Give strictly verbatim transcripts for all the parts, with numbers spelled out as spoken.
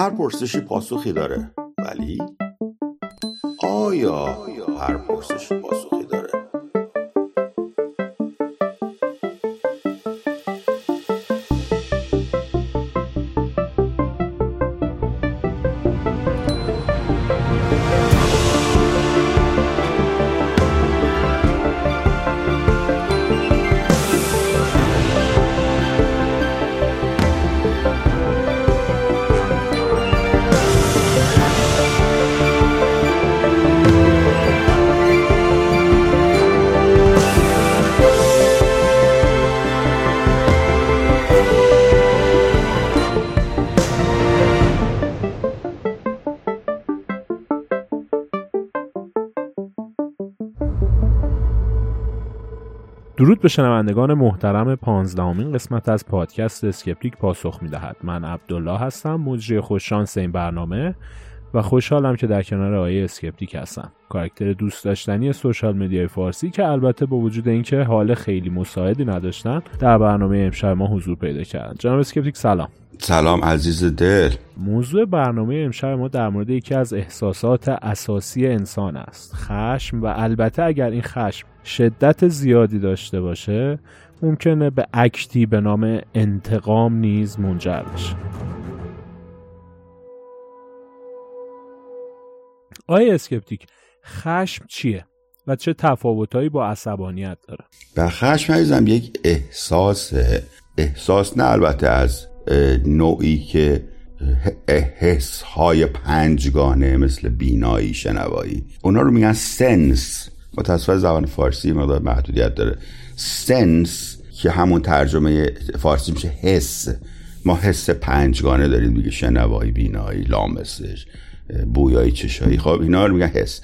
هر پرسشی پاسخی داره، ولی آیا هر پرسشی پاسخی داره؟ درود به شنوندگان محترم پانزدهمین قسمت از پادکست اسکپتیک پاسخ می‌دهد. من عبدالله هستم، مجری خوششانس این برنامه و خوشحالم که در کنار آیه اسکپتیک هستم. کاراکتر دوست داشتنی سوشال مدیای فارسی که البته با وجود اینکه حال خیلی مساعدی نداشتن، در برنامه امشب ما حضور پیدا کردن. جناب اسکپتیک سلام. سلام عزیز دل. موضوع برنامه امشب ما در مورد یکی از احساسات اساسی انسان است، خشم. و البته اگر این خشم شدت زیادی داشته باشه، ممکنه به اکتی به نام انتقام نیز منجر بشه. آیه اسکپتیک، خشم چیه و چه تفاوتایی با عصبانیت داره؟ به خشم عزیزم یک احساسه، احساس نه البته از نوعی که حس های پنجگانه مثل بینایی، شنوایی، اونا رو میگن سنس. متاسفانه زبان فارسی مقدار محدودیت داره. سنس که همون ترجمه فارسی میشه حس. ما حس پنجگانه داریم دیگه، شنوایی، بینایی، لامسش، بویایی، چشایی. خب اینا رو میگن حس.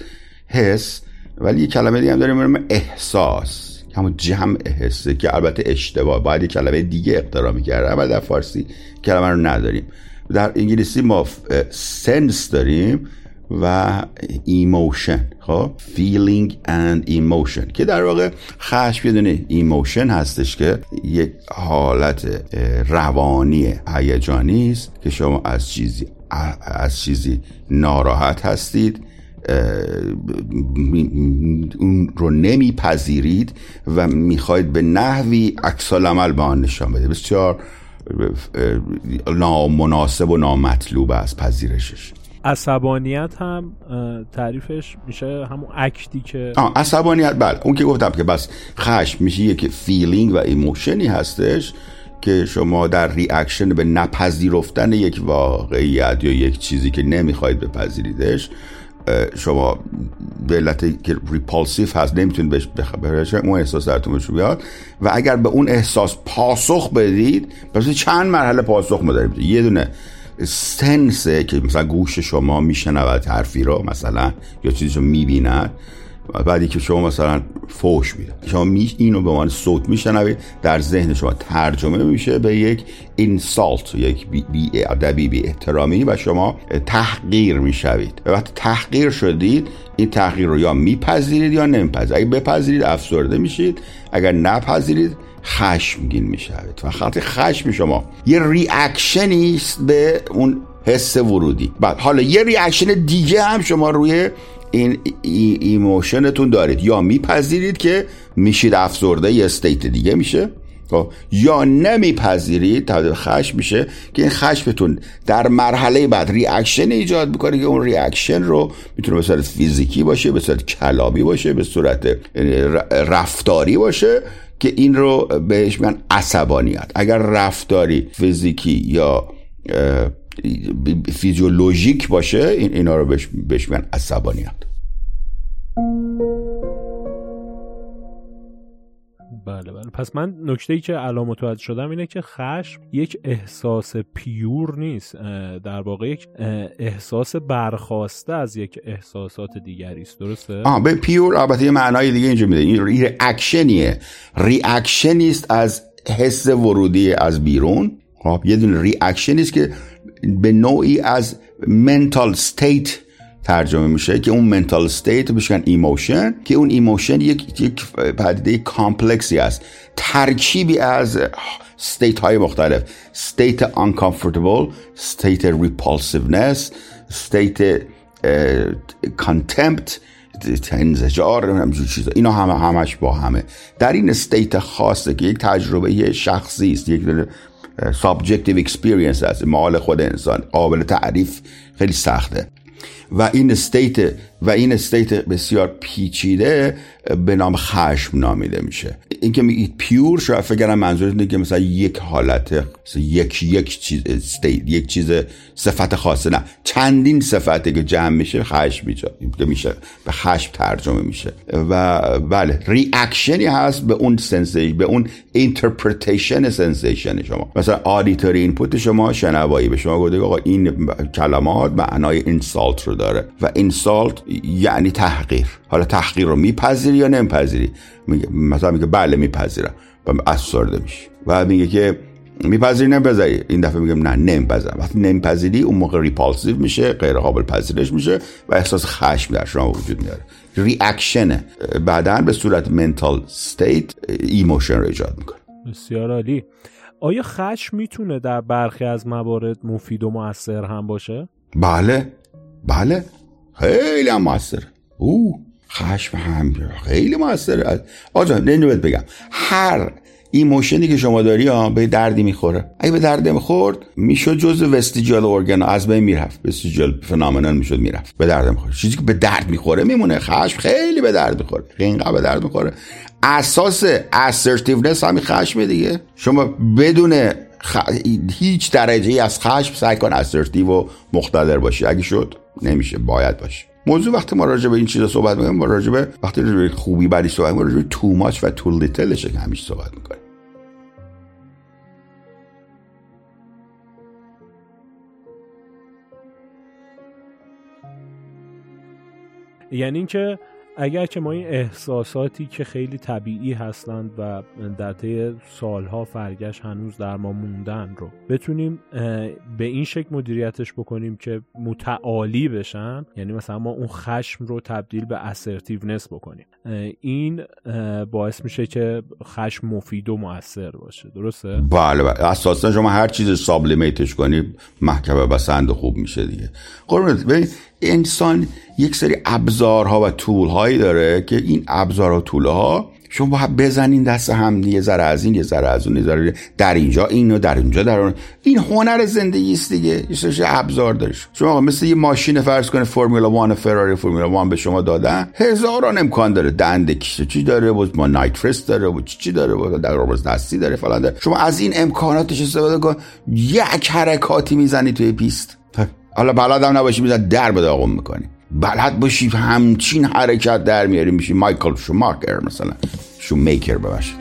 حس ولی یه کلمه دیگه هم داریم به نام احساس، همون جمع حسه که البته اشتباه، باید یه کلمه دیگه اختراع می‌کرده، اما در فارسی کلمه رو نداریم. در انگلیسی ما سنس داریم و ایموشن، خب فیلینگ اند ایموشن، که در واقع خشم یه دونه ایموشن هستش که یک حالت روانی هیجانی است که شما از چیزی از چیزی ناراحت هستید، اون رو نمیپذیرید و میخواید به نحوی عکس العمل به آن نشان بدید. بسیار نامناسب و نامطلوب است پذیرشش. عصبانیت هم تعریفش میشه همون اکتی که آه عصبانیت، بله اون که گفتم که بس خشم میشه یک فیلینگ و ایموشنی هستش که شما در ریاکشن به نپذیرفتن یک واقعیت یا یک چیزی که نمیخواید بپذیریدش، شما به علت که ریپالسیف هست نمیتونید بهش بخبرشه، اون احساس درتون بهش بیاد و اگر به اون احساس پاسخ بدید، مثلا چند مرحله پاسخ ما داریم. یه دونه سنسه که مثلا گوش شما میشنود حرفی رو مثلا یا چیزی رو میبیند، بعدی که شما مثلا فوش میده، شما می اینو به عنوان صوت میشنوید، در ذهن شما ترجمه میشه به یک اینسالت، یک بی ادبی، بی احترامی و شما تحقیر میشوید. وقتی تحقیر شدید، این تحقیر رو یا میپذیرید یا نمیپذیرید. اگه بپذیرید افسرده میشید، اگر نپذیرید خشمگین میشوید. و خاطر خشم شما یه ریاکشنی است به اون حس ورودی. بعد حالا یه ریاکشن دیگه هم شما روی این ای ایموشنتون دارید، یا میپذیرید که میشید افسرده، یه استیت دیگه میشه، یا نمیپذیرید تبدیل خشم میشه که این خشمتون در مرحله بعد ریاکشن ایجاد میکنه که اون ریاکشن رو میتونه به صورت فیزیکی باشه، به صورت کلامی باشه، به صورت رفتاری باشه، که این رو بهش میگن عصبانیت. اگر رفتاری فیزیکی یا فیزیولوژیک باشه، این اینا رو بهش میگن عصبانیت. بله بله. پس من نکته‌ای که الان متوجه شدم اینه که خشم یک احساس پیور نیست، در واقع یک احساس برخاسته از یک احساسات دیگری است، درسته؟ آها، به پیور البته یه معنای دیگه اینجا میده. این ریاکشنیه، ریاکشنی است از حس ورودی از بیرون. خب یه دونه ریاکشنی است که به نوعی از منتال استیت ترجمه میشه، که اون منتال استیت میشن ایموشن، که اون ایموشن یک یک پدیده کامپلکسی است، ترکیبی از استیت های مختلف، استیت uncomfortable، استیت repulsiveness، استیت contempt، انزجار، همچین چیزا. اینا همه همش با همه در این استیت خاصه که یک تجربه شخصی است، یک subjective experience است، مال خود انسان، قابل تعریف خیلی سخته. و این استیت و این استیت بسیار پیچیده به نام خشم نامیده میشه. این که میگید پیور، شاید فکر کنم منظورش اینه که مثلا یک حالت، مثلا یک یک چیز استیت، یک چیز صفت خاصه، نه، چندین صفته که جمع میشه خشم میشه، به خشم ترجمه میشه. و بله، ریاکشنی هست به اون سنسیشن، به اون اینترپریتیشن سنسیشن شما. مثلا آدیتوری اینپوت شما، شنوایی، به شما گفته آقا این کلمات معنای اینسالت رو داره و اینسالت یعنی تحقیر. حالا تحقیر رو میپذیری یا نمیپذیری؟ میگه مثلا میگه بله میپذیرم، و افسرده میشه. و میگه که میپذیری نمیپذیری؟ این دفعه میگم نه نمیپذیرم. وقتی نمیپذیری اون موقع ریپالسیو میشه، غیر قابل پذیرش میشه و احساس خشم در شما وجود میاره. ریاکشن بعداً به صورت منتال استیت ایموشن رو ایجاد میکنه. بسیار عالی. آیا خشم میتونه در برخی از موارد مفید و مؤثر هم باشه؟ بله بله، خیلی هم موثره. او خشم هم خیلی موثره. آجا اینو بهت بگم، هر ایموشنی که شما داری ها به دردی میخوره. اگه به درد نمیخورد میشد جزء وستیجال ارگان، از بین میرفت، وستیجال فنومنون میشد میرفت. به درد نمیخوره. چیزی که به درد میخوره میمونه. خشم خیلی به درد میخوره، اینقدر به درد میخوره. اساس assertiveness همین خشمه دیگه. شما بدون خ... هیچ درجه‌ای از خشم سعی کن assertive و مقتدر باشی. اگه شد نمیشه، باید باشه. موضوع وقتی ما راجع به این چیزا صحبت می‌کنیم، ما راجع به وقتی راجع به خوبی بدی صحبت می‌کنیم، راجع به تو ماچ و تو لیتل که همیشه صحبت می‌کنیم. یعنی اینکه اگر که ما این احساساتی که خیلی طبیعی هستند و در طی سالها فرگشت هنوز در ما موندن رو بتونیم به این شکل مدیریتش بکنیم که متعالی بشن، یعنی مثلا ما اون خشم رو تبدیل به assertiveness بکنیم، این باعث میشه که خشم مفید و مؤثر باشه. درسته؟ بله بله. اساسا شما هر چیز سابلیمیتش کنی محکم بسند خوب میشه دیگه. قربونت ببین، انسان یک سری ابزارها و تولهایی داره که این ابزارها و تولها شما بزنین دست هم، یه ذره از این، یه ذره از اون، یه ذره در اینجا اینو، در اونجا در اون. این هنر زندگی است دیگه. یه سری ابزار داره. شما مثل یه ماشین، فرض کنه فرمول یک، فراری فرمول یک به شما دادن، هزاران امکان داره، دنده کشی چی داره، بود ما نایترس داره، بود چی داره، بود در رابطه دستی داره، فلان داره. شما از این امکاناتش استفاده کن، یک حرکاتی میزنی توی پیست. حالا بلد هم نباشی میزن در به داغم میکنی، بلد باشی همچین حرکت در میاری میشی مایکل شوماکر مثلا، شومیکر بباشید.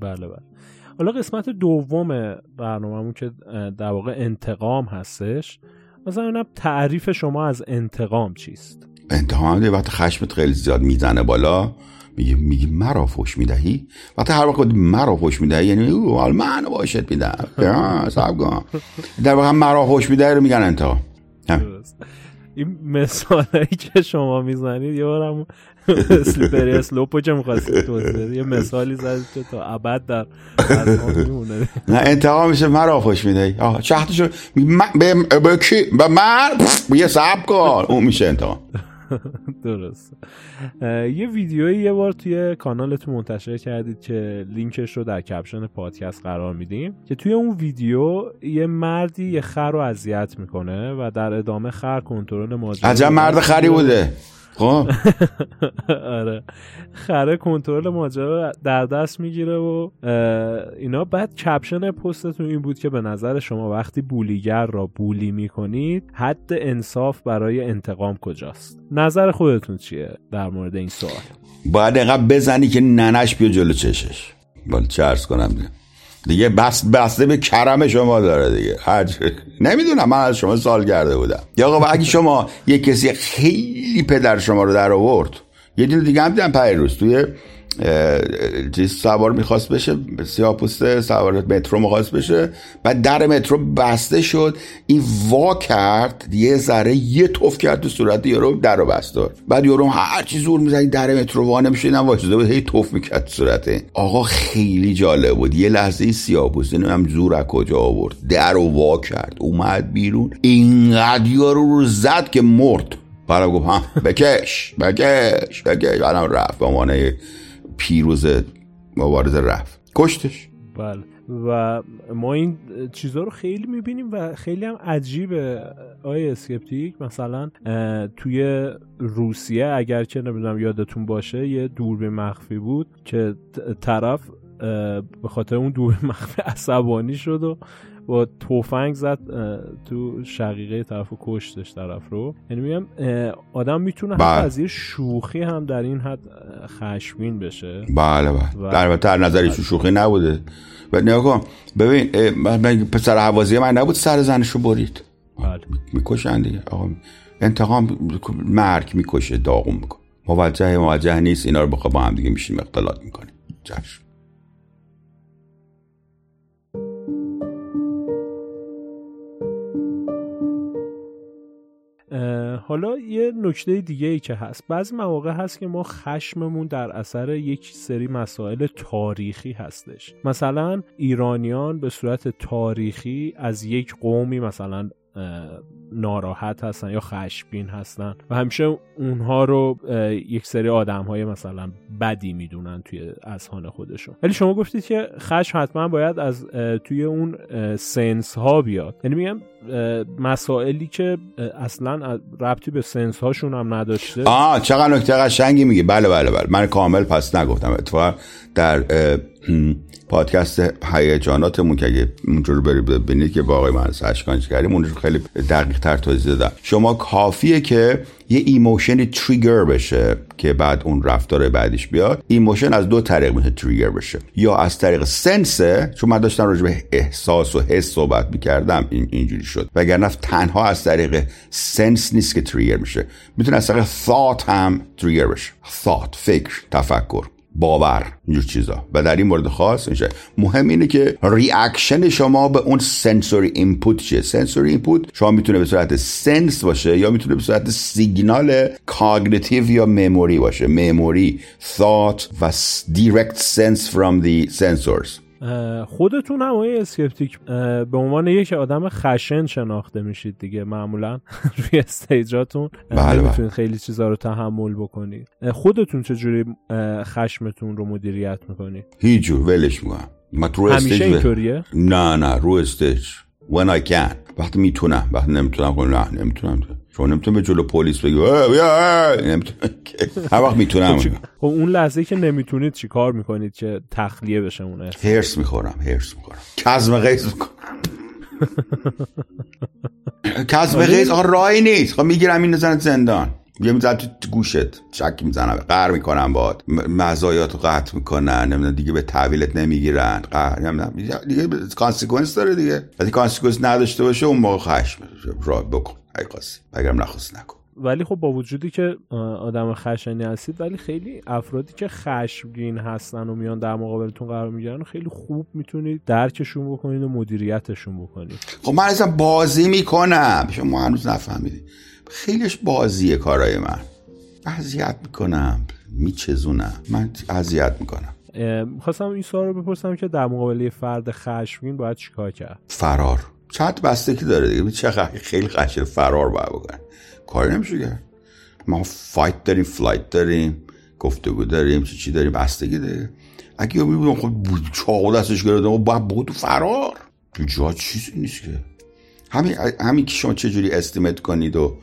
بله بله. حالا قسمت دوم برنامه‌مون که در واقع انتقام هستش، مثلا اونم تعریف شما از انتقام چیست؟ انتقام دیگه وقتی خشمت خیلی زیاد میزنه بالا، میگه میگه مرا فوش میدهی. وقتی هر وقت مرا فوش میدهی یعنی او حال من باشد میدم صاحبگان، در واقع مرا فوش میدهی رو میگن انتقام. این مثالایی که شما میزنید، یه بارم سلیپری اسلوپو چه می‌خواستید توضیح بدید، یه مثالی زدید که تا ابد در ذهنم میمونه. نه انتقام میشه مرا فوش میدهی، آها چختشو به کی، به من، یه صاحبگان، اون میشه انتقام. درست. یه ویدیوی یه بار توی کانالتون منتشر کردید که لینکش رو در کپشن پادکست قرار میدیم، که توی اون ویدیو یه مردی یه خر رو اذیت میکنه و در ادامه خر کنترل ماجرا. عجب مرد خری بوده. خب آره، خره کنترل ماجرا در دست میگیره و اینا. بعد کپشن پستتون این بود که به نظر شما وقتی بولیگر را بولی میکنید، حد انصاف برای انتقام کجاست؟ نظر خودتون چیه در مورد این سوال؟ باید اینقدر بزنی که ننش بیا جلو چشش. باید چه عرض کنم دیگه، دیگه بس بسته به کرم شما داره دیگه. هر نمیدونم، من از شما سوال کرده بودم یا آقا اگه شما یه کسی خیلی پدر شما رو در آورد. یه دل دیگه هم دیدم پیروز توی چیز سوار میخواست بشه، سیاه‌پوست سوار مترو میخواست بشه، بعد در مترو بسته شد، این وا کرد یه ذره، یه توف کرد تو صورت یارو، درو بست دار. بعد یارو هر چی زور میزنید در مترو وا نمیشه، نواشده بود هی توف میکرد تو صورته. آقا خیلی جالب بود. یه لحظه سیاه‌پوست هم زور از کجا آورد، درو وا کرد اومد بیرون، اینقدر یارو رو زد که مرد. برام گفت ها بکش بکش بکش، الان رفت به عنوان پیروز مبارز رفت کشتش. بله و ما این چیزها رو خیلی میبینیم و خیلی هم عجیبه آیه اسکپتیک. مثلا توی روسیه اگر که نمیدونم یادتون باشه یه دوربین مخفی بود که طرف به خاطر اون دوربین مخفی عصبانی شد و با تفنگ زد تو شقیقه طرف و کشتش طرف رو. یعنی میگم آدم میتونه حتی از یه شوخی هم در این حد خشمین بشه. بله بله در واقع نظرش شوخی نبوده. بعد نگاه کن ببین پسر حوازی من نبود سر زنشو برید. بله میکشن دیگه. آقا انتقام مرگ میکشه، داغون میکنه، موجه موجه نیست، اینا رو بخواه با هم دیگه میشیم اختلاط میکنیم. جفش حالا یه نکته دیگه ای که هست، بعضی مواقع هست که ما خشممون در اثر یک سری مسائل تاریخی هستش. مثلا ایرانیان به صورت تاریخی از یک قومی مثلا ناراحت هستن یا خشمگین هستن و همیشه اونها رو یک سری آدم‌های مثلا بدی میدونن توی اذهان خودشون. ولی شما گفتید که خشم حتما باید از توی اون سنس ها بیاد. یعنی میگم مسائلی که اصلا ربطی به سنس هاشون هم نداشته. آه چقدر نکته قشنگی میگی. بله بله بله من کامل پس نگفتم. اتفاقا در پادکست هیجاناتمون که اگه اونجا رو برید ببینید که با آقای مهندس اشکان کردیم اونجا خیلی دقیق تر توضیح دادم. شما کافیه که یه ایموشنی تریگر بشه که بعد اون رفتار بعدیش بیاد. ایموشن از دو طریق میشه تریگر بشه، یا از طریق سنسه، چون من داشتم راجع به احساس و حس صحبت می‌کردم این اینجوری شد، وگرنه تنها از طریق سنس نیست که تریگر میشه. میتونه از طریق thought هم تریگر بشه، thought فکر، تفکر، باور، اینجور چیزا. و در این مورد خاص اینشه مهم اینه که ریاکشن شما به اون سنسوری اینپوت چیه. سنسوری اینپوت شما میتونه به صورت سنس باشه یا میتونه به صورت سیگنال کاگنیتیو یا مموری باشه. مموری، thought و direct sense from the sensors. خودتون هم آیه اسکپتیک به عنوان یک آدم خشن شناخته میشید دیگه معمولا روی استیجاتون نمیتونید خیلی چیزا رو تحمل بکنید. خودتون چجوری خشمتون رو مدیریت میکنید؟ هیچ جور ولش میکنم. همیشه اینطوریه؟ نه نه رو استیج when I can، وقتی میتونم، وقتی نمیتونم خب نه نمیتونم. چون نمیتونم به جلو پلیس بگم نمیتونم. هر وقت میتونم. خب اون لحظه که نمیتونید چی کار میکنید که تخلیه بشه اون حس؟ هرس میخورم، هرس میخورم. کظم غیظ میکنم. کظم غیظ آخه راهی نیست. خب میگیرم این زن زندان. یه میزنم تو گوشت، چک میزنم، قهر میکنم باهات، مزایاتو قطع میکنن، نمیدونم دیگه به تعویلت نمیگیرن، قهر نمیدونم دیگه کانسیکوئنس داره دیگه. وقتی کانسیکوئنس نداشته باشه اون موقع خشم را بکن ای قاسی، بگم نخواست نکن. ولی خب با وجودی که آدم خشنی هستید، ولی خیلی افرادی که خشمگین هستن و میان در مقابلتون قرار میگیرن خیلی خوب میتونید درکشون بکنید و مدیریتشون بکنید. خب من اصلا بازی میکنم، شما هنوز نفهمیدید. خیلیش بازیه کارای من. اذیت میکنم، میچزونم، من اذیت میکنم. میخواستم این سوال رو بپرسم که در مقابله فرد خشمگین باید چیکار کرد؟ فرار. چت بستگی داره دیگه. چه خیلی خشن فرار باید بکنن. کاری نمیشه کرد. ما فایت داریم، فلایت داریم، گفتگو داریم، چی چی داریم، بستگی داره. اگه میبینم خب چاقو دستش گرفته، باید بگو تو فرار. تو جا چیزی نیست که. همین همین که شما چه جوری استیمیت کنید و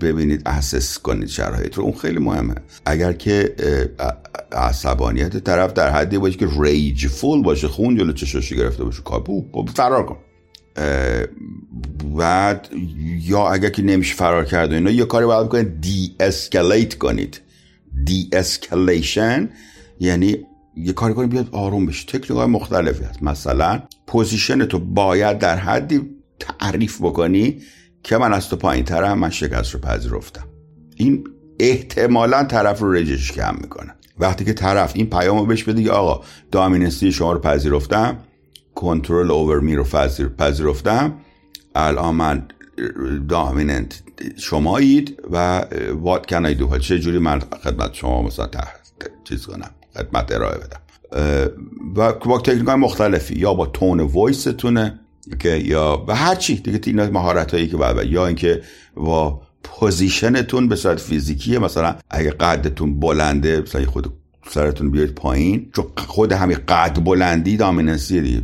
ببینید احساس کنید شرایط رو، اون خیلی مهمه. اگر که عصبانیت طرف در حدی باشه که ریج فول باشه، خون جلو چشاش گرفته باشه، کابو فرار کن. بعد یا اگر که نمیشه فرار کرد و اینا، یه کاری باید بکنید، دی اسکالیت کنید. دی اسکالیشن یعنی یه کاری کنید بیاد آروم بشه. تکنیک‌های مختلفی هست. مثلا پوزیشن تو باید در حدی تعریف بکنی که من از تو پایین ترم، من شکست رو پذیرفتم. این احتمالاً طرف رو رجش کم میکنه. وقتی که طرف این پیامو بهش بده که آقا دامیننسی شما رو پذیرفتم، کنترل اوور می رو پذیرفتم، الان من دامیننت شمایید و what can I do، چه جوری من خدمت شما مثلا چیز کنم، خدمت ارائه بدم. و با تکنیک‌های مختلفی، یا با تون وایستونه که یا به هر چی دیگه، اینا مهارتایی که بعد، یا اینکه با پوزیشنتون به صورت فیزیکیه، مثلا اگه قدتون بلنده مثلا خود سرتون بیاد پایین، چون خود همین قد بلندی دامیننسیه دیگه،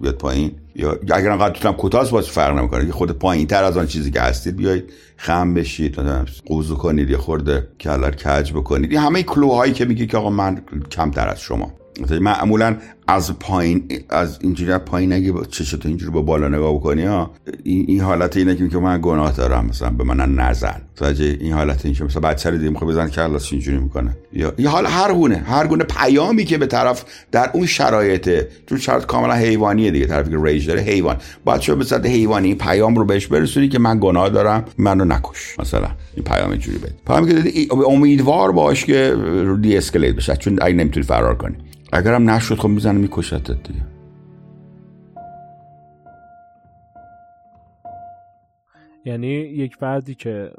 بیاد پایین. یا اگر قدتون هم کوتاه باشه فرق نمیکنه، خود پایینتر از آن چیزی که هستید بیایید خم بشید، قوزو کنید یا خورده کلر کج بکنید. این همه کلوهایی که میگه که آقا من کمتر از شما. معمولا از پایین، از اینجوری پایین اگه چشتو اینجوری به بالا نگاه بکنی ها، این این حالت اینه که من گناه دارم، مثلا به من نزن، توجه این حالت اینه، مثلا بچه رو دیدیم خب بزن که الله اینجوری میکنه، یا این حال هر گونه هر گونه پیامی که به طرف در اون شرایط، چون شرایط کاملا حیوانیه دیگه، طرفی که ریج داره حیوان، بچه‌ها به صورت حیوانی پیام رو بهش برسونی که من گناه دارم، منو نکش مثلا، این پیام اینجوری بده، پیامی که امیدوار باش که دی اسکلید بشه، چون اگه نمیتونی فرار کنی، اگرم نشد خب میزنه میکشتت دیگه. یعنی یک فردی که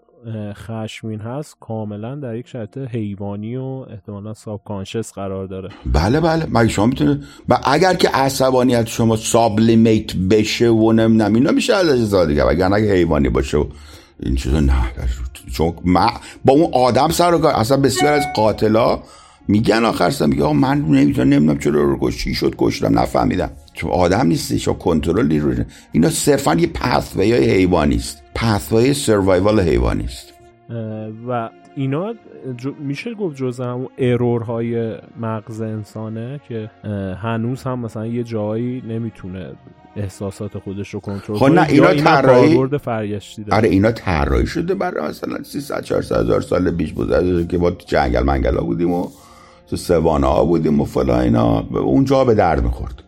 خشمین هست کاملا در یک شرط حیوانی و احتمالا ساب کانشس قرار داره. بله بله، مگه شما میتونه و اگر که عصبانیت شما سابلیمیت بشه و نمیدونم اینا میشه علاجزا دیگه، وگرنه اگه حیوانی باشه و این چیزا نه، چون با اون آدم سر رو، اصلا بسیار از قاتلا میگن آخرش میگه آقا من نمیتونم، نمیدونم چرا رو کش، چی شد کشتم، نفهمیدم، چون آدم نیستی، چون کنترلی رو. اینا صرفا یه پثوی حیوانی است، پثوی سروایوال حیوانی است، و اینا میشه گفت جزء همون ارورهای مغز انسانه که هنوز هم مثلا یه جایی نمیتونه احساسات خودش رو کنترل کنه. خب نه، اینا طراحی برد فرگشتی داره. آره اینا طراحی شده برای مثلا سیصد چهارصد هزار سال پیش بوده که ما جنگل منگلا بودیم و تو سوانه ها بودیم و فلا اینا، اونجا به درد میخورد،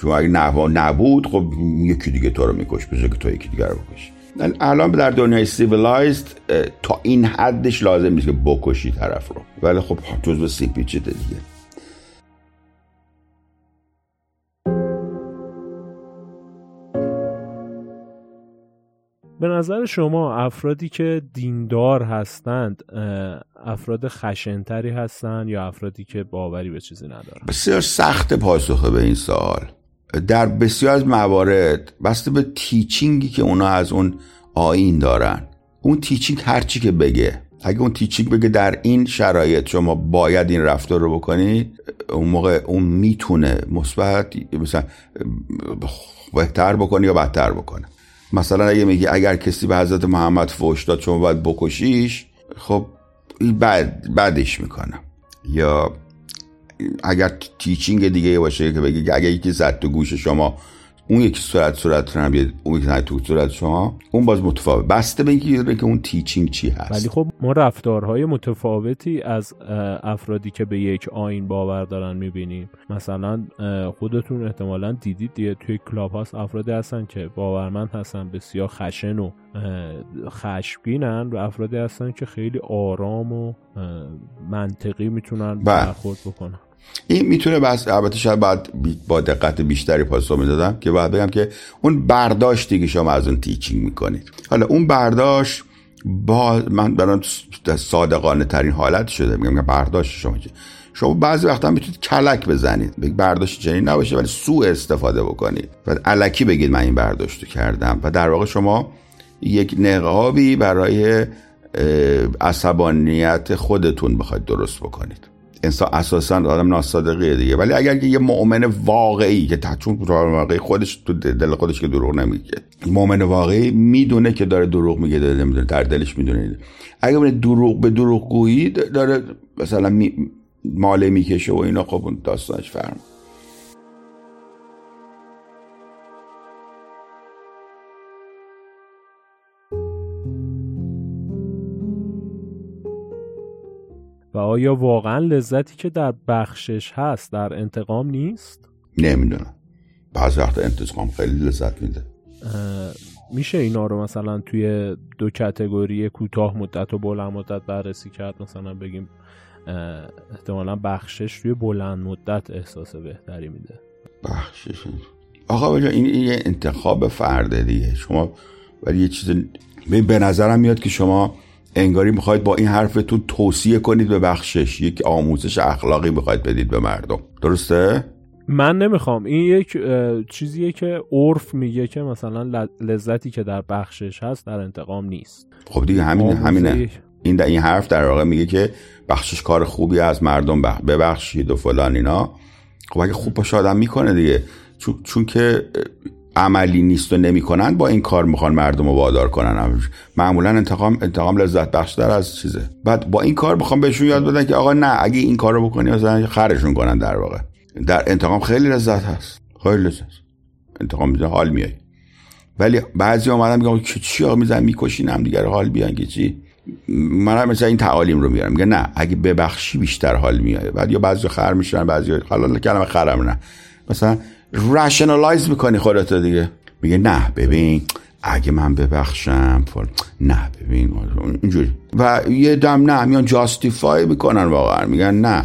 چون اگه نبود خب یکی دیگه تو رو میکش، بذار که تو یکی دیگه رو بکشی. الان در دنیای سیویلایزد تا این حدش لازم نیست که بکشی طرف رو، ولی خب جزو سی پیچه دیگه. به نظر شما افرادی که دیندار هستند افراد خشنتری هستند یا افرادی که باوری به چیزی ندارند؟ بسیار سخت پاسخ به این سوال. در بسیار از موارد بسته به تیچینگی که اونا از اون آیین دارن، اون تیچینگ هر چی که بگه، اگه اون تیچینگ بگه در این شرایط شما باید این رفتار رو بکنید، اون موقع اون میتونه مثبت مثلا بهتر بکنه یا بدتر بکنه. مثلا اگه میگی اگر کسی به حضرت محمد فحش داد شما باید بکشیش، خب بعد بعدش میکنم. یا اگر تیچینگ دیگه باشه که بگه اگه یکی زد تو گوش شما، اون یکی صورت صورت رو نبید، اون یکی نبید تو صورت شما، اون باز متفاوت، بسته به اینکه که اون تیچینگ چی هست. ولی خب ما رفتارهای متفاوتی از افرادی که به یک آیین باور دارن میبینیم. مثلا خودتون احتمالاً دیدید دیگه، توی کلاب هاست افرادی هستن که باورمند هستن، بسیار خشن و خشمگینن، و افرادی هستن که خیلی آرام و منطقی میتونن برخورد بکنن. این میتونه بس، البته شاید بعد با دقت بیشتری پاسخ میدادم که بعد بگم که اون برداشتی که شما از اون تیچینگ میکنید، حالا اون برداشت با من برام صادقانه ترین حالت شده، میگم که برداشت شما چیه. شما بعضی وقتا میتونید کلک بزنید، بگید برداشت چنین نباشه، ولی سوء استفاده بکنید و الکی بگید من این برداشتو کردم، و در واقع شما یک نقابی برای عصبانیت خودتون بخواید درست بکنید. انسان اساساً آدم ناصادقیه دیگه، ولی اگر که یه مؤمن واقعی که چون واقعی خودش تو دل خودش که دروغ نمیگه، مؤمن واقعی میدونه که داره دروغ میگه، داره نمیدونه، در دلش میدونه، اگه ببینه دروغ به دروغ گویی داره مثلا می... ماله میکشه و اینا، خب اون داستانش فرم. و آیا واقعا لذتی که در بخشش هست در انتقام نیست؟ نمیدونم، بعضی وقتا انتقام خیلی لذت میده. میشه اینا رو مثلا توی دو کتگوری کوتاه مدت و بلند مدت بررسی کرد؟ مثلا بگیم احتمالا بخشش روی بلند مدت احساس بهتری میده. بخشش آقا بجا این یه انتخاب فرده دیگه شما، ولی یه چیز به نظرم میاد که شما انگاری میخواید با این حرفتون توصیه کنید به بخشش، یک آموزش اخلاقی میخواید بدید به مردم، درسته؟ من نمیخوام. این یک چیزیه که عرف میگه که مثلا لذتی که در بخشش هست در انتقام نیست. خب دیگه همین همینه. این در این حرف در واقع میگه که بخشش کار خوبی از مردم ببخشید و فلان اینا. خب اگه خوب باشه آدم میکنه دیگه، چون چون که عملی نیست و نمیکنن، با این کار میخوان مردم رو وادار کنن. معمولا انتقام انتقام لذت بخشتر از چیزه. بعد با این کار میخوام بهشون یاد بدن که آقا نه، اگه این کارو بکنی مثلا خرشون کنن. در واقع در انتقام خیلی لذت هست، خیلی لذت انتقام میزن حال میای. ولی بعضی اومدن میگن که چی ها میزن میکشین هم دیگه، حال بیان که چی. من هم مثلا این تعالیم رو میارم، میگه نه اگه ببخشی بیشتر حال میای. بعد یا بعضی خر میشن، بعضی حالا کلمه خرم نه، مثلا رشنالایز میکنی خودت دیگه. میگه نه ببین اگه من ببخشم فر... نه ببین اینجوری. و یه دم نه میان جاستیفای میکنن، واقعا میگن نه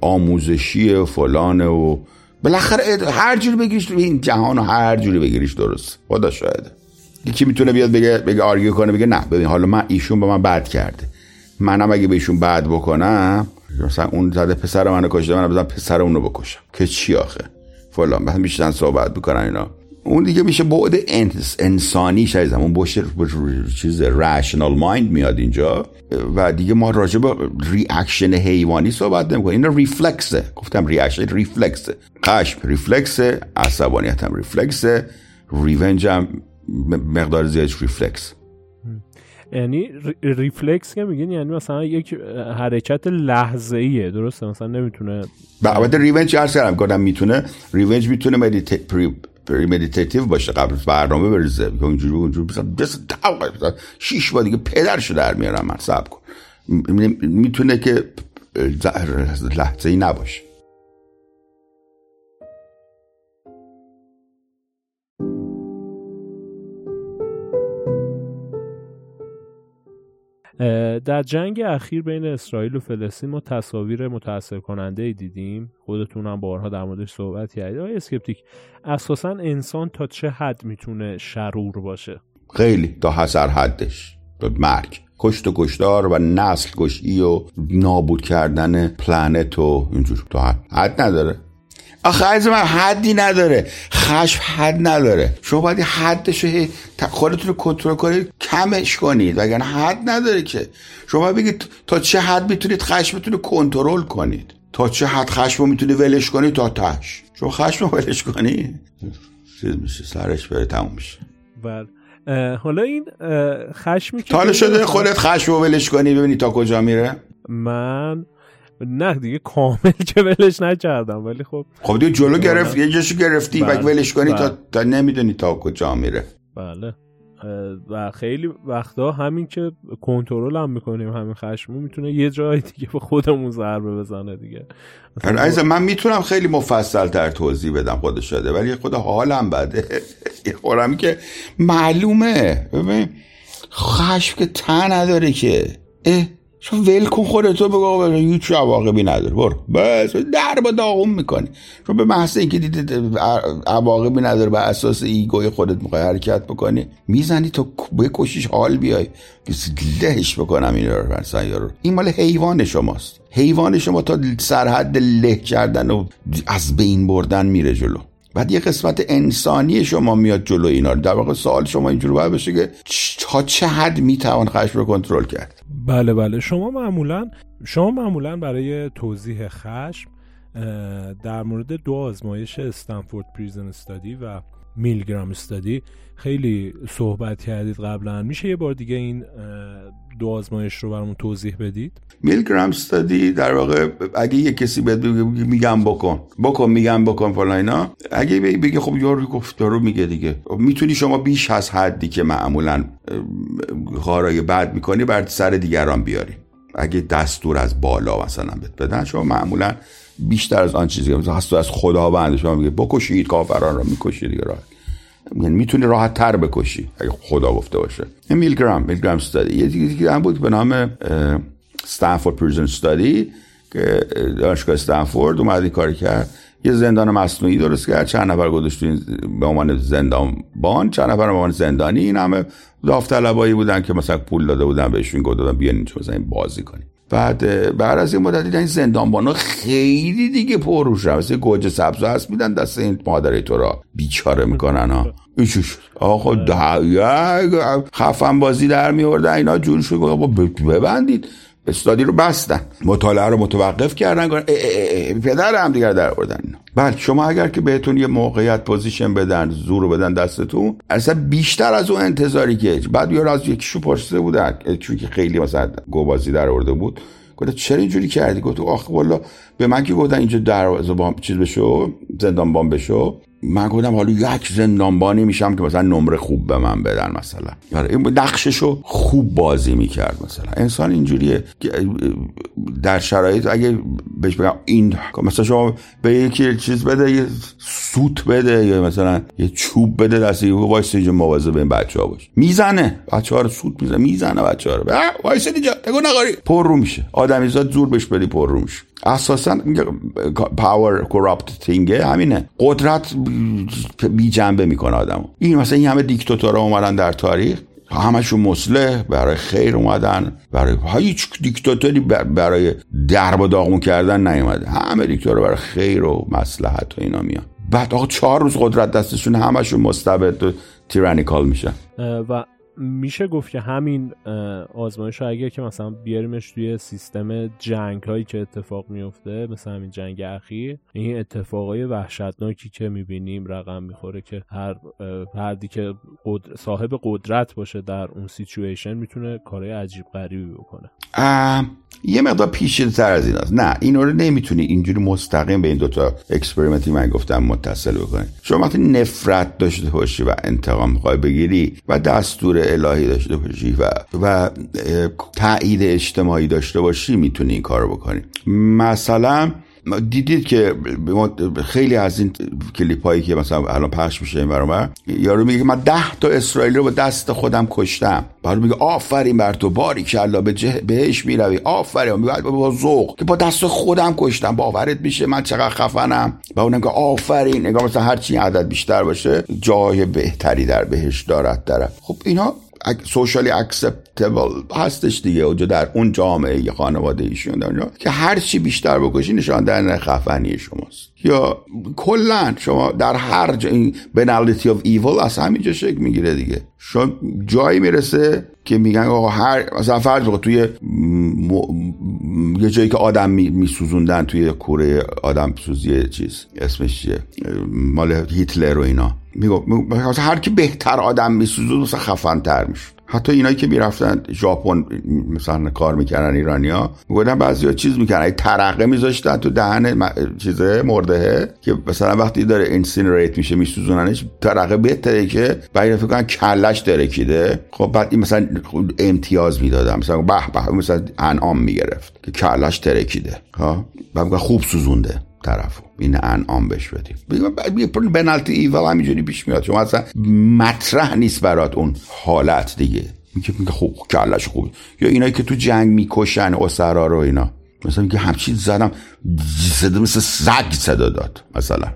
آموزشی و فلانه و بالاخره هر جوری بگیریش تو این جهان و هر جوری بگیریش درست. خدا شاهده یکی میتونه بیاد بگه بگه آرگیو کنه، بگه نه ببین حالا من ایشون به من بد کرده، منم اگه به ایشون بد بکنم، مثلا اون زده پسر منو کشته، منم بزنم پسر اون رو بکشم که چی آخه فلان. بعد میشن صحبت میکنن اینا. اون دیگه میشه بعد انسانی شایز، اون بوشه چیز رشنال مایند میاد اینجا و دیگه ما راجع به ریاکشن حیوانی صحبت نمی کنیم. این ریفلکسه، گفتم ریاکشن ریفلکسه، خشم ریفلکسه، عصبانیت هم ریفلکسه، ریونج هم مقدار زیادی ریفلکس. یعنی ریفلکس که میگین یعنی مثلا یک حرکت لحظه‌ایه، درسته؟ مثلا نمیتونه. البته ریونج عرض کردم گفتم میتونه ریونج میتونه مدیت پری مدیتیتیو باشه، قبل برنامه بریزه که اونجوری اونجوری بس تا شش بار دیگه پدرشو در میارم. من صبر کن، میتونه که لحظه‌ای نباشه. در جنگ اخیر بین اسرائیل و فلسطین ما تصاویر متأثر کننده ای دیدیم، خودتون هم بارها در موردش صحبت کردید. آیه اسکپتیک، اساساً انسان تا چه حد میتونه شرور باشه؟ خیلی تا حسر حدش، تا مرگ، کشت و کشتار و نسل کشی و نابود کردن پلنت و اینجور، تا حد, حد نداره. آخه از من حدی نداره، خشم حد نداره. شما باید حدشو خودتون رو کنترل کنید، کمش کنید، وگرنه حد نداره که. شما بگید تا چه حد میتونید خشمتون رو کنترل کنید، تا چه حد خشم رو میتونید ولش کنید، تا تهش. شما خشم رو ولش کنید چیز میشه، سرش بره، تموم میشه. بله حالا این خشمی که حالا شده خودت خشم رو ولش کنی ببینی تا کجا میره. من نه دیگه کامل که ولش نکردم، ولی خب خب دیگه جلو گرفت، یه جاشو گرفتی و ولش کنی بل. تا تا نمیدونی تا کجا میره. بله و خیلی وقتا همین که کنترل هم میکنیم همین خشمو میتونه یه جای دیگه به خودمون ضربه بزنه دیگه. عزیز من میتونم خیلی مفصل تر توضیح بدم خود شده، ولی خدا حالم بده خورم که معلومه. ببین خشم که تن نداره که، اه شو ول کن خودتو، بگو هیچ عواقبی نداره، برو بس در با داغون میکنی. شو به محض اینکه دیدی عواقبی نداره، بر اساس ایگوی خودت میخوای حرکت بکنی، میزنی تا بکشیش حال بیای لهش بکنم. این رو برسن یارو، این مال حیوان شماست. حیوان شما تا سرحد له کردن و از بین بردن میره جلو. بعد یه قسمت انسانی شما میاد جلو اینا. در واقع سوال شما اینجوری باید بشه که تا چه حد میتوان خشم رو کنترل کرد. بله بله شما معمولا شما معمولا برای توضیح خشم در مورد دو آزمایش استنفورد پریزن استادی و میلگرام استادی خیلی صحبت کردید قبلا. میشه یه بار دیگه این دو آزمایش رو برامون توضیح بدید؟ میلگرام استادی در واقع اگه یه کسی بهت بگه میگم بکن بکن میگم بکن فلان اینا، اگه بگه خب یارو گفت دارو میگه دیگه، میتونی شما بیش از حدی که معمولا کارای بد میکنی بر سر دیگران بیاری. اگه دستور از بالا مثلا بهت بدن، شما معمولا بیشتر از آن چیزی که هست از خداوند، شما میگه بکشید کافران را، میکشید دیگه راحت. یعنی میتونی راحت تر بکشی اگه خدا گفته باشه. میلگرام میلگرام استادی یه چیزی هم بود به نام استنفورد پریزن استادی که دانشگاه استنفورد اومد این کار کرد، یه زندان مصنوعی درست کرد، چند نفر گذاشت به عنوان زندانبان، چند نفر به عنوان زندانی. این همه داوطلبایی بودن که مثلا پول داده بودن بهشون، گفته بودن بیاین اینجا مثلا این بازی کنین. بعد بعد از این مدت دیدن این زندانبانا خیلی دیگه پرروش هم مثل گوجه سبزه هست، میدن دست این مادره تو را بیچاره میکنن ها. ایچی شد آقا دعیه خفن بازی در میوردن اینا، جون شد آقا ببندید استادی رو، بستن مطالعه رو متوقف کردن، اه اه اه پدر هم دیگر در آوردن. بلکه شما اگر که بهتون یه موقعیت پوزیشن بدن، زور رو بدن دستتون، اصلا بیشتر از اون انتظاری که بعد بیار. از یکیشو پرسیده بودن چون که خیلی مثلا گوبازی در آورده بود، گفت چرا اینجوری کردی؟ گفت آخ والله به من که گفتن اینجا دروازه بام چیز بشو، زندانبان بشو، من گفتم حالا یک زندانبانی میشم که مثلا نمره خوب به من بدن، مثلا این نقششو خوب بازی میکرد. مثلا انسان اینجوریه که در شرایط اگه بهش بگم این مثلا شما به یکی چیز بده، یه سوت بده یا مثلا یه چوب بده دستی، وایس اینجا مواظب این بچه‌ها باش، میزنه بچه‌ها رو، سوت میزنه میزنه بچه‌ها رو، وایس اینجا تگو نگاری، پر رو میشه آدمیزاد، زور بهش بدی پر رو میشه. اساساً پاور کراپت تینگه همینه، قدرت بی جنبه میکنه آدمو. این مثلا این همه دیکتاتورها اومدن در تاریخ، همشون مصلح برای خیر اومدن، برای هیچ دیکتاتوری برای درب و داغون کردن نیومده، همه دیکتاتورها برای خیر و مصلحت و اینا میان. بعد آقا چهار روز قدرت دستشون، همشون مستبد و تیرانیکال میشن. و میشه گفت که همین آزمایش ها اگه که مثلا بیاریمش توی سیستم جنگ هایی که اتفاق میفته، مثلا همین جنگ اخیر، این اتفاقای وحشتناکی که میبینیم رقم میخوره که هر فردی که قدر صاحب قدرت باشه در اون سیچویشن میتونه کارهای عجیب غریبی بکنه. یه مقدار پیچیده‌تر از این هست. نه این رو نمیتونی اینجوری مستقیم به این دوتا اکسپریمنتی من گفتم متصل بکنی. شما وقتی نفرت داشته باشی و انتقام میخوای بگیری و دستور الهی داشته باشی و و تایید اجتماعی داشته باشی، میتونی این کار رو بکنی. مثلا دیدید که خیلی از این کلیپایی که مثلا الان پخش میشه این برام، یارو میگه که من ده تا اسرائیلی رو با دست خودم کشتم، بعد میگه آفرین بر تو، باریکالله، به جه... بهش میروی، آفرین. میگه با ذوق که با دست خودم کشتم، باورت میشه من چقدر خفنم؟ و اونم که آفرین، نگاه مثلا هر چی عدد بیشتر باشه جای بهتری در بهش دارد داره. خب اینا سوشالی اکسپتبل هستش دیگه اونجا، در اون جامعه خانواده ایشون در اونجا که هر چی بیشتر بکشی نشان دهنده خفنی شماست. یا کلا شما در هر جا این بنالیتی اف ایول از همینجا شکل میگیره دیگه. شما جایی میرسه که میگن آقا هر زفر بگو توی م... م... یه جایی که آدم می... میسوزوندن توی کوره آدم سوزی، چیز اسمش چیه، مال هیتلر و اینا، میگم هر کی بهتر آدم میسوزون مثلا خفن تر میشه. حتی اینایی که میرفتن ژاپن مثلا کار میکردن ایرانیا، میگفتن بعضیا چیز میکنن، ترقه میذاشتن تو دهن چیزه مرده که مثلا وقتی داره اینسینریت میشه میسوزوننش، ترقه بهتره که باید فکر کنن کلش درکیده. خب بعد این مثلا امتیاز میدادن، مثلا به به مثلا انعام میگرفت که کلش ترکیده ها، بعد میگن خوب سوزونده طرفو، این انعام بهش بدیم. ببین بنالتی ایول همینجوری پیش میاد، شما اصلا مطرح نیست برات اون حالت دیگه، میگه خب کلاش خوب. یا اینایی که تو جنگ میکشن اسرا رو اینا، مثلا میگه همچین زدم زدم مثل سگ صدا داد، مثلا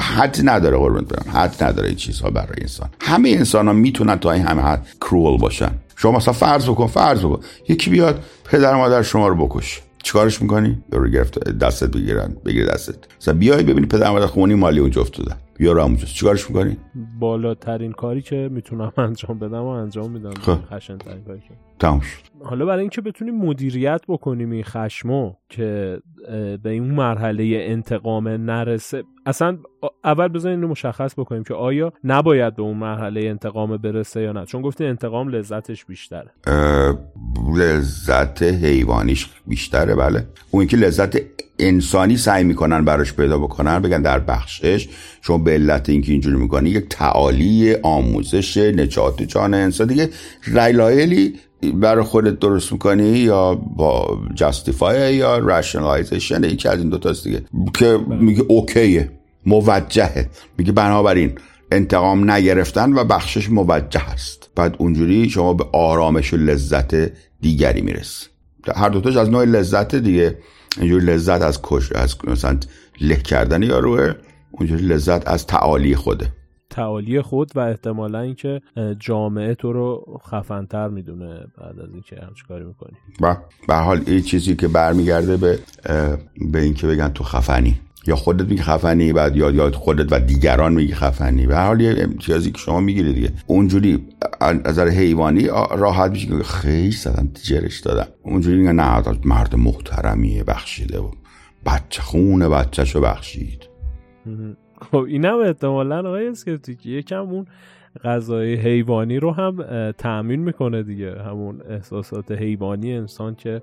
حد نداره قربونت برم، حد نداره این چیزها برای انسان. همه انسان ها میتونن تا این همه حد کرول باشن. شما مثلا فرض بکن فرض بکن یکی بیاد پدر مادر شما رو بکشه، چیکارش میکنی؟ یارو گرفت دستت بگیرن، بگیر دستت. مثلا بیای ببینی پدر مادر خونی مالی اونجا افتادن، یارو همونجاست، چیکارش میکنی؟ بالاترین کاری که میتونم انجام بدم و انجام میدم. خشن ترین کاری که تمام شد. حالا برای اینکه بتونیم مدیریت بکنیم این خشمو که به این مرحله انتقام نرسه، اصلا اول بزنین اینو مشخص بکنیم که آیا نباید به اون مرحله انتقام برسه یا نه، چون گفتین انتقام لذتش بیشتره. لذت حیوانیش بیشتره، بله. اون که لذت انسانی سعی میکنن براش پیدا بکنن، بگن در بخشش شما به علت اینکه اینجوری میکنی یک تعالی آموزش نجات جان انسان دیگه، رایلایلی برای خودت درست میکنی یا با جاستیفای یا رشنالایزیشن، یکی از این دوتاست دیگه که میگه اوکیه، موجهه، میگه بنابراین انتقام نگرفتن و بخشش موجه است. بعد اونجوری شما به آرامش و لذت دیگری میرسی. هر دوتاش از نوع لذت دیگه، اینجوری لذت از کش از مثلا له کردن یاروه، اونجوری لذت از تعالی خوده، تعالی خود و احتمالاً اینکه جامعه تو رو خفن‌تر میدونه بعد از اینکه همچین کاری می‌کنی. و به هر حال این چیزی که برمیگرده به به اینکه بگن تو خفنی، یا خودت میگی خفنی، بعد یا یا خودت و دیگران میگی خفنی. به هر حال یه چیزی که شما میگیری دیگه، اونجوری از نظر حیوانی راحت میشه که خیلی زدم جرش دادم، اونجوری میگن نه مرد محترمیه، بخشیده و بچه خونه بچه‌شو بخشید. خب اینم احتمالاً آقای اسکپتیک یکم اون غذای حیوانی رو هم تأمین میکنه دیگه، همون احساسات حیوانی انسان که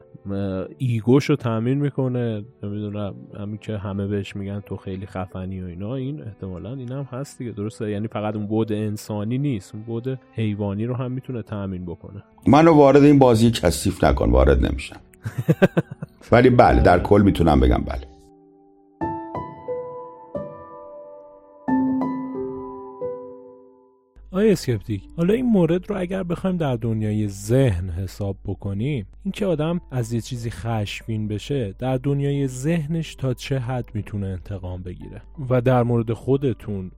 ایگوش رو تأمین میکنه، نمیدونم همین که همه بهش میگن تو خیلی خفنی و اینا، این احتمالاً این هم هست دیگه، درسته؟ یعنی فقط اون بعد انسانی نیست، اون بعد حیوانی رو هم میتونه تأمین بکنه. منو وارد این بازی کثیف نکن، وارد نمیشم. ولی بله در کل میتونم بگم بله. آیه اسکپتیک، حالا این مورد رو اگر بخوایم در دنیای ذهن حساب بکنیم، این که آدم از یه چیزی خشمگین بشه در دنیای ذهنش تا چه حد میتونه انتقام بگیره، و در مورد خودتون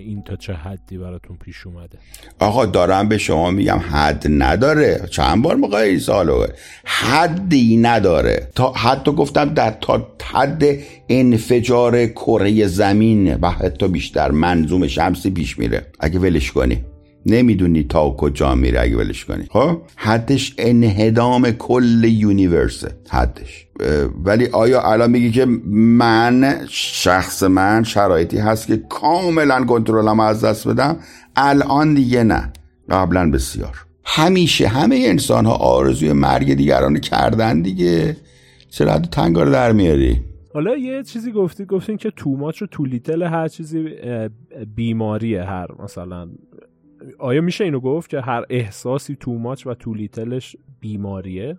این تا چه حدی براتون پیش اومده؟ آقا دارم به شما میگم حد نداره، چند بار مقایسه سالو حدی نداره، تا حتی گفتم در تا حد انفجار کره زمین و حتی بیشتر منظوم شمسی پیش میره اگه ولش کنی، نمیدونی تا کجا میره اگه ولش کنی. خب حدش انهدام کل یونیورسه حدش. ولی آیا الان میگی که من شخص من شرایطی هست که کاملا کنترلم از دست بدم؟ الان دیگه نه، قبلا بسیار. همیشه همه انسان ها آرزوی مرگ دیگران کردن دیگه، چرا تنگار در میاری؟ حالا یه چیزی گفتید، گفتین که تو ماچ و تو لیتل هر چیزی بیماریه، هر مثلا آیا میشه اینو گفت که هر احساسی تو ماچ و تو لیتلش بیماریه؟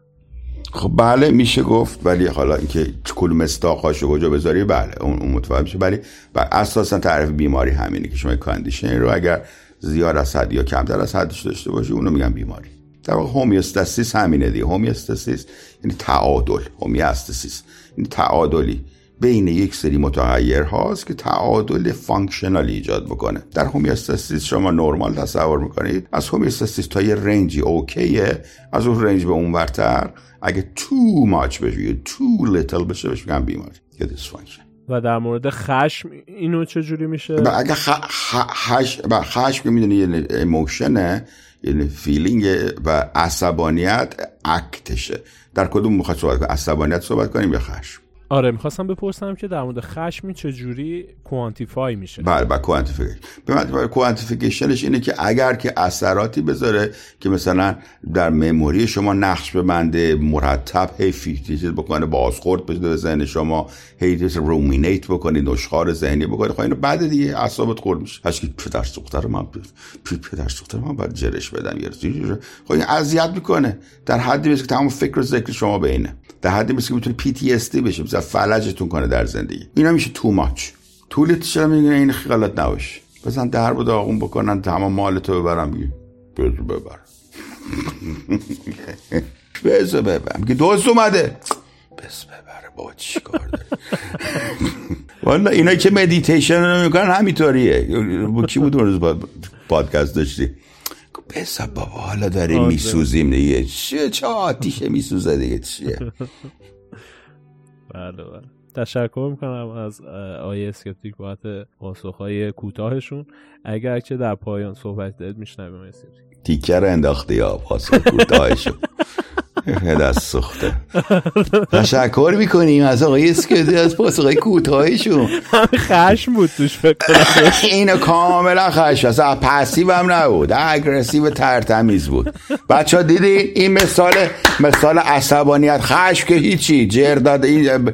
خب بله میشه گفت، ولی حالا اینکه کل مستاقاشو کجا بذاری بله اون متفاهم میشه، ولی اساسا تعریف بیماری همینه که شما کاندیشن رو اگر زیاد از حد یا کمتر از حدش داشته باشی اونو میگن بیماری. در واقع هومیوستازیس همینه دیگه. هومیوستازیس یعنی تعادل، هومیوستازیس یعنی تعادلی بین یک سری متغیر هاست که تعادل فانکشنالی ایجاد بکنه. در هومیوستازیس شما نورمال تصور میکنید، از هومیوستازیس تا یه رنجی اوکیه، از اون رنج به اون ورتر اگه too much بشه یا too little بشه بهش میگن بیماری یا دیسفانکشن. و در مورد خشم اینو چجوری میشه؟ اگه خ... خ... خش... خشم که میدونی یه ایموشنه، یعنی فیلینگ، و عصبانیت اکتشه. در کدوم میخواد صحبت کنیم؟ عصبانیت صحبت کنیم یا خشم؟ آره میخواستم بپرسم که در مورد خشم چجوری کوانتیفای میشه. بله بله کوانتیفیکیشن. به معنی کوانتیفیکیشنش اینه که اگر که اثراتی بذاره که مثلا در مموری شما نقش ببنده، مرتب هی فیکتیت بکنه، بازخورد بده ذهن شما، هی دیس رومینیت بکنه، نشخوار ذهنی بکنه، خب اینو بعد دیگه اعصابت خورد میشه. هشکی پدر سوختار من پدر سوختار من بعد جرش بدم یارو، خب این اذیت میکنه. در حدی میشه که تمام فکر و ذکر شما به اینه، در حدی میشه که میتونه پی تی اس دی بشه، فلجتون کنه در زندگی. اینا میشه تو ماچ طولتش هم میگن این خیالات نباشه، بزن در و داغون بکنن تمام مالتو ببرم، میگه بزو ببر بزو ببرم، میگه دوست اومده بس ببره با چی کار داره. والا اینا که مدیتیشن رو میکنن همینطوریه. کی بود اون روز پادکست داشتی بس بابا حالا داریم میسوزیم دیگه، چه چه آتیشه میسوزه دیگه چیه. بله بله تشکر میکنم از آیه اسکپتیک بابت پاسخهای کوتاهشون. اگر که در پایان صحبت دارید میشنویم اسکپتیک تیکر انداختی ها پاسخ کوتاهشون دست سخته. تشکر میکنیم از آقای اسکپتیک از پاسخهای کوتاهشون. همین خشم بود توش فکر کنم. اینو کاملا خشم، اصلا پسیو هم نبود، اگریسیو ترتمیز بود. بچه ها دیدین این مثال مثال عصبانیت، خشم که هیچی جر داد، این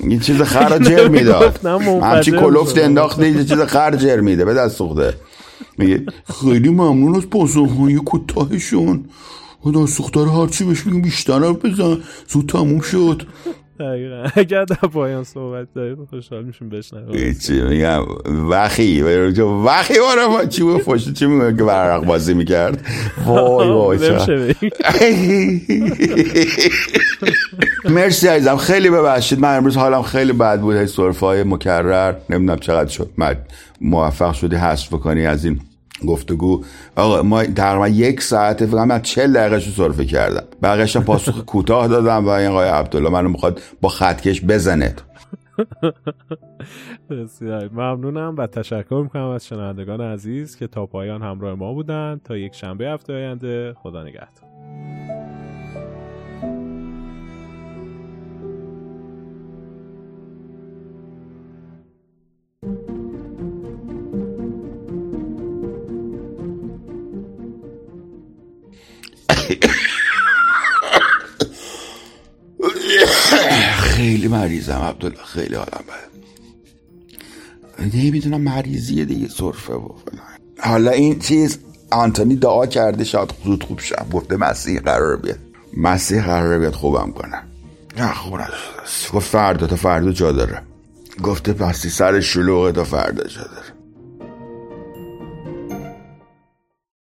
این چیز خر جر میداد، همچی کلوفت انداخت یه چیز خر جر میده. به دست سخته میگه خیلی ممنون از پاسخهای کوتاهشون، خدا سختاره هرچی بهش میگم بیشتر رو بزن زود تموم شد دقیقا اگر در پایان صحبت دارید خوشحال میشیم بشنویم. چی میگم وخی وخی بارم ها چی بود فاشت چی میگم که برق بازی میکرد وای وای چه مرسی عزیزم خیلی ببخشید من امروز حالم خیلی بد بود. سرفای مکرر نمیدونم چقدر شد موفق شدی حذف کنی از این گفتگو. آقا ما تقریبا یک ساعته فکر کنم چهل دقیقه‌شو سرفه کردم. بقیه‌اش پاسخ کوتاه دادم و این آقای عبدالله منو میخواد با خطکش بزنه. بسیار ممنونم و تشکر میکنم از شنوندگان عزیز که تا پایان همراه ما بودن. تا یک شنبه هفته آینده خدا نگهدار. خیلی مریضم عبدالله خیلی حالم بده نمیدونم مریضیه دیگه صرفه بفنه. حالا این چیز آنتونی دعا کرده شاید زود خوب شد گفته مسیح قرار بیاد مسیح قرار بیاد خوبم کنه نه خوب نشد گفت فردا تا فردا جا داره گفته پسی سر شلوغه تا فردا جا داره.